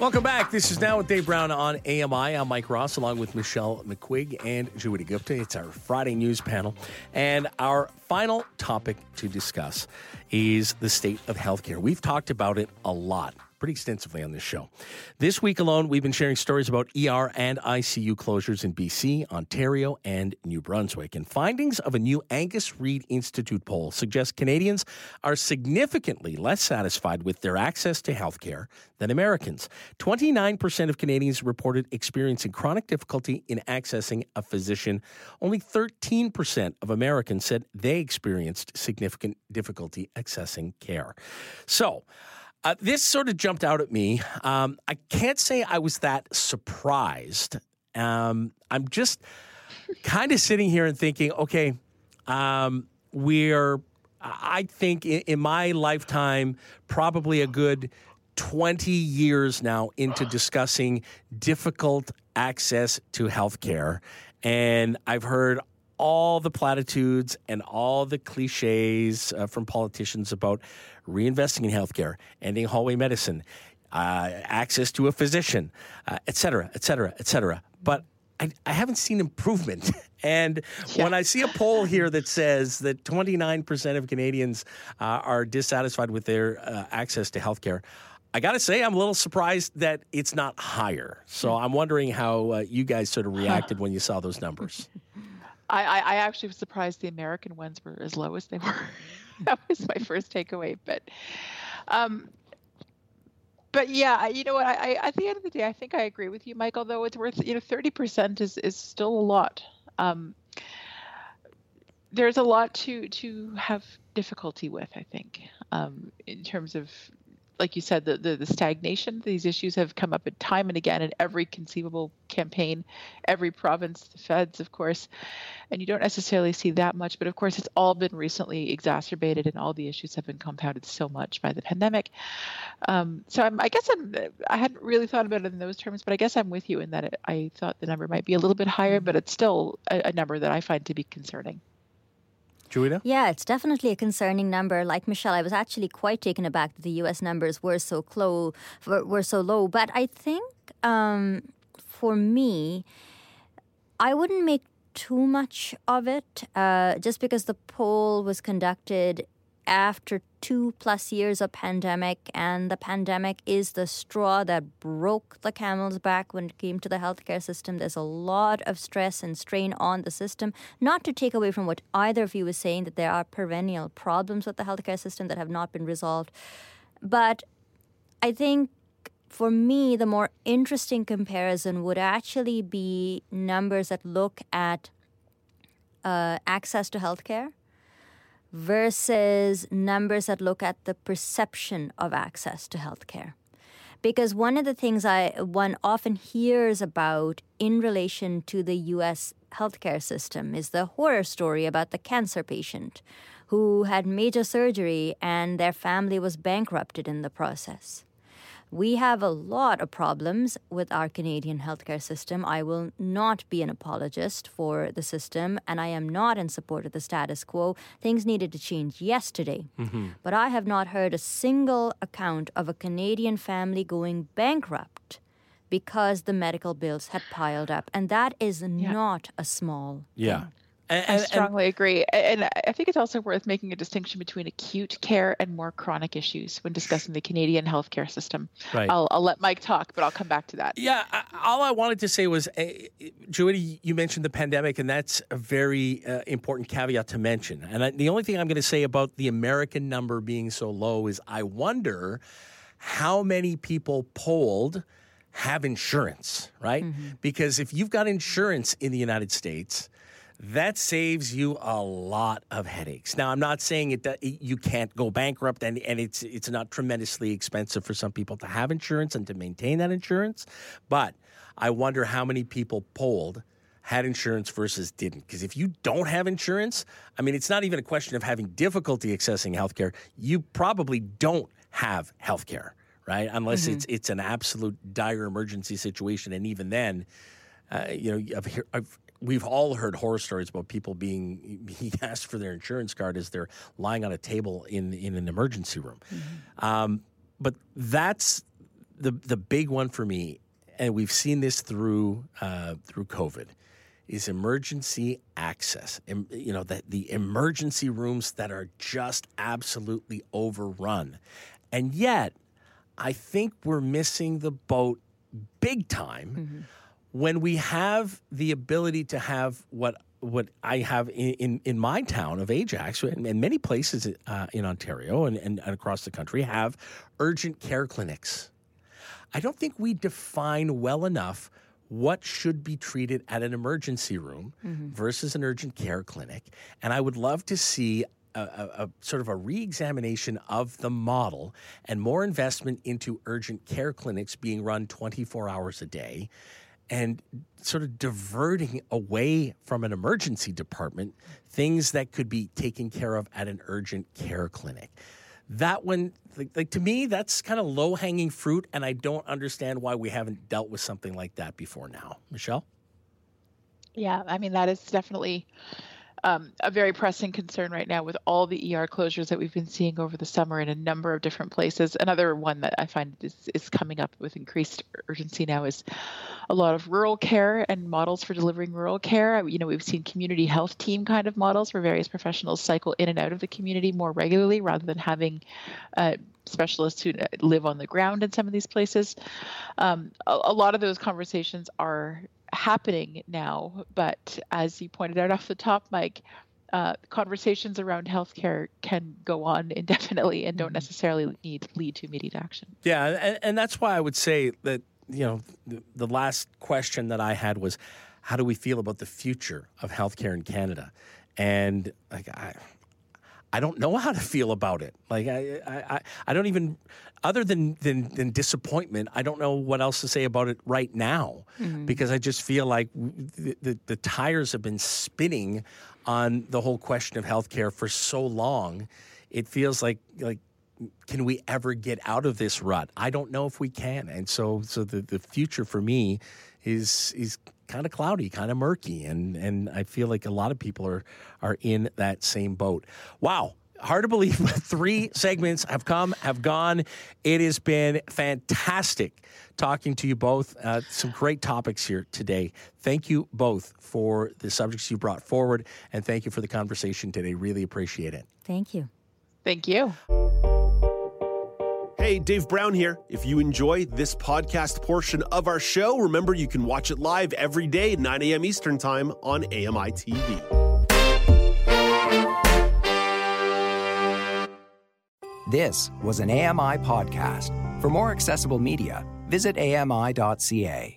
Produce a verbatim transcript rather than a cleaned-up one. Welcome back. This is Now with Dave Brown on A M I. I'm Mike Ross, along with Michelle McQuigg and Jyoti Gupta. It's our Friday news panel. And our final topic to discuss is the state of healthcare. We've talked about it a lot, pretty extensively on this show. This week alone, we've been sharing stories about E R and I C U closures in B C, Ontario, and New Brunswick. And findings of a new Angus Reid Institute poll suggest Canadians are significantly less satisfied with their access to health care than Americans. twenty-nine percent of Canadians reported experiencing chronic difficulty in accessing a physician. Only thirteen percent of Americans said they experienced significant difficulty accessing care. So, Uh, this sort of jumped out at me. Um, I can't say I was that surprised. Um, I'm just kind of sitting here and thinking, okay, um, we're, I think in, in my lifetime, probably a good twenty years now into discussing difficult access to healthcare. And I've heard all the platitudes and all the cliches uh, from politicians about reinvesting in healthcare, ending hallway medicine, uh, access to a physician, uh, et cetera, et cetera, et cetera. But I, I haven't seen improvement. And yeah. When I see a poll here that says that twenty-nine percent of Canadians uh, are dissatisfied with their uh, access to healthcare, I got to say, I'm a little surprised that it's not higher. So I'm wondering how uh, you guys sort of reacted huh. when you saw those numbers. I, I actually was surprised the American ones were as low as they were. That was my first takeaway. But, um, but yeah, you know what? I, I, at the end of the day, I think I agree with you, Mike. Although it's worth, you know, thirty percent is, is still a lot. Um, there's a lot to to have difficulty with, I think, um, in terms of, like you said, the, the the stagnation. These issues have come up time and again in every conceivable campaign, every province, the feds, of course, and you don't necessarily see that much. But of course, it's all been recently exacerbated, and all the issues have been compounded so much by the pandemic. Um, so I'm, I guess I'm, I hadn't really thought about it in those terms, but I guess I'm with you in that it, I thought the number might be a little bit higher, but it's still a, a number that I find to be concerning. Julia? Yeah, it's definitely a concerning number. Like Michelle, I was actually quite taken aback that the U S numbers were so close, were so low. But I think um, for me, I wouldn't make too much of it, uh, just because the poll was conducted after two plus years of pandemic, and the pandemic is the straw that broke the camel's back when it came to the healthcare system. There's a lot of stress and strain on the system. Not to take away from what either of you was saying, that there are perennial problems with the healthcare system that have not been resolved. But I think for me, the more interesting comparison would actually be numbers that look at uh, access to healthcare versus numbers that look at the perception of access to healthcare. Because one of the things I one often hears about in relation to the U S healthcare system is the horror story about the cancer patient who had major surgery and their family was bankrupted in the process. We have a lot of problems with our Canadian healthcare system. I will not be an apologist for the system, and I am not in support of the status quo. Things needed to change yesterday. Mm-hmm. But I have not heard a single account of a Canadian family going bankrupt because the medical bills had piled up. And that is yeah. not a small yeah. thing. And, and, I strongly and, agree. And I think it's also worth making a distinction between acute care and more chronic issues when discussing the Canadian healthcare system. Right. I'll, I'll let Mike talk, but I'll come back to that. Yeah, I, all I wanted to say was, uh, Jyoti, you mentioned the pandemic, and that's a very uh, important caveat to mention. And I, the only thing I'm going to say about the American number being so low is I wonder how many people polled have insurance, right? Mm-hmm. Because if you've got insurance in the United States, That saves you a lot of headaches. Now, I'm not saying it, you can't go bankrupt, and, and it's it's not tremendously expensive for some people to have insurance and to maintain that insurance. But I wonder how many people polled had insurance versus didn't. Because if you don't have insurance, I mean, it's not even a question of having difficulty accessing healthcare. You probably don't have healthcare, right? Unless mm-hmm. it's it's an absolute dire emergency situation, and even then, uh, you know, I've, I've We've all heard horror stories about people being, being asked for their insurance card as they're lying on a table in in an emergency room. Mm-hmm. Um, but that's the the big one for me, and we've seen this through uh, through COVID, is emergency access. Um, you know, the, the emergency rooms that are just absolutely overrun. And yet, I think we're missing the boat big time. Mm-hmm. When we have the ability to have what what I have in, in, in my town of Ajax, and, and many places uh, in Ontario and, and, and across the country have urgent care clinics. I don't think we define well enough what should be treated at an emergency room mm-hmm. versus an urgent care clinic. And I would love to see a, a, a sort of a re-examination of the model and more investment into urgent care clinics being run twenty-four hours a day, and sort of diverting away from an emergency department things that could be taken care of at an urgent care clinic. That one, like, like to me, that's kind of low-hanging fruit, and I don't understand why we haven't dealt with something like that before now. Michelle? Yeah, I mean, that is definitely um, a very pressing concern right now with all the E R closures that we've been seeing over the summer in a number of different places. Another one that I find is, is coming up with increased urgency now is a lot of rural care and models for delivering rural care. You know, we've seen community health team kind of models where various professionals cycle in and out of the community more regularly rather than having uh, specialists who live on the ground in some of these places. Um, a, a lot of those conversations are happening now, but as you pointed out off the top, Mike, uh, conversations around healthcare can go on indefinitely and don't necessarily need lead to immediate action. Yeah, and, and that's why I would say that, you know, the, the last question that I had was, how do we feel about the future of healthcare in Canada? And like I, I don't know how to feel about it. Like I, I, I don't even, other than, than than disappointment, I don't know what else to say about it right now, mm-hmm. because I just feel like the, the the tires have been spinning on the whole question of healthcare for so long. It feels like like. Can we ever get out of this rut? I don't know if we can. And so so the, the future for me is is kind of cloudy, kind of murky. And and I feel like a lot of people are, are in that same boat. Wow. Hard to believe three segments have come, have gone. It has been fantastic talking to you both. Uh, some great topics here today. Thank you both for the subjects you brought forward. And thank you for the conversation today. Really appreciate it. Thank you. Thank you. Hey, Dave Brown here. If you enjoy this podcast portion of our show, remember you can watch it live every day at nine a.m. Eastern Time on A M I T V. This was an A M I podcast. For more accessible media, visit A M I dot C A.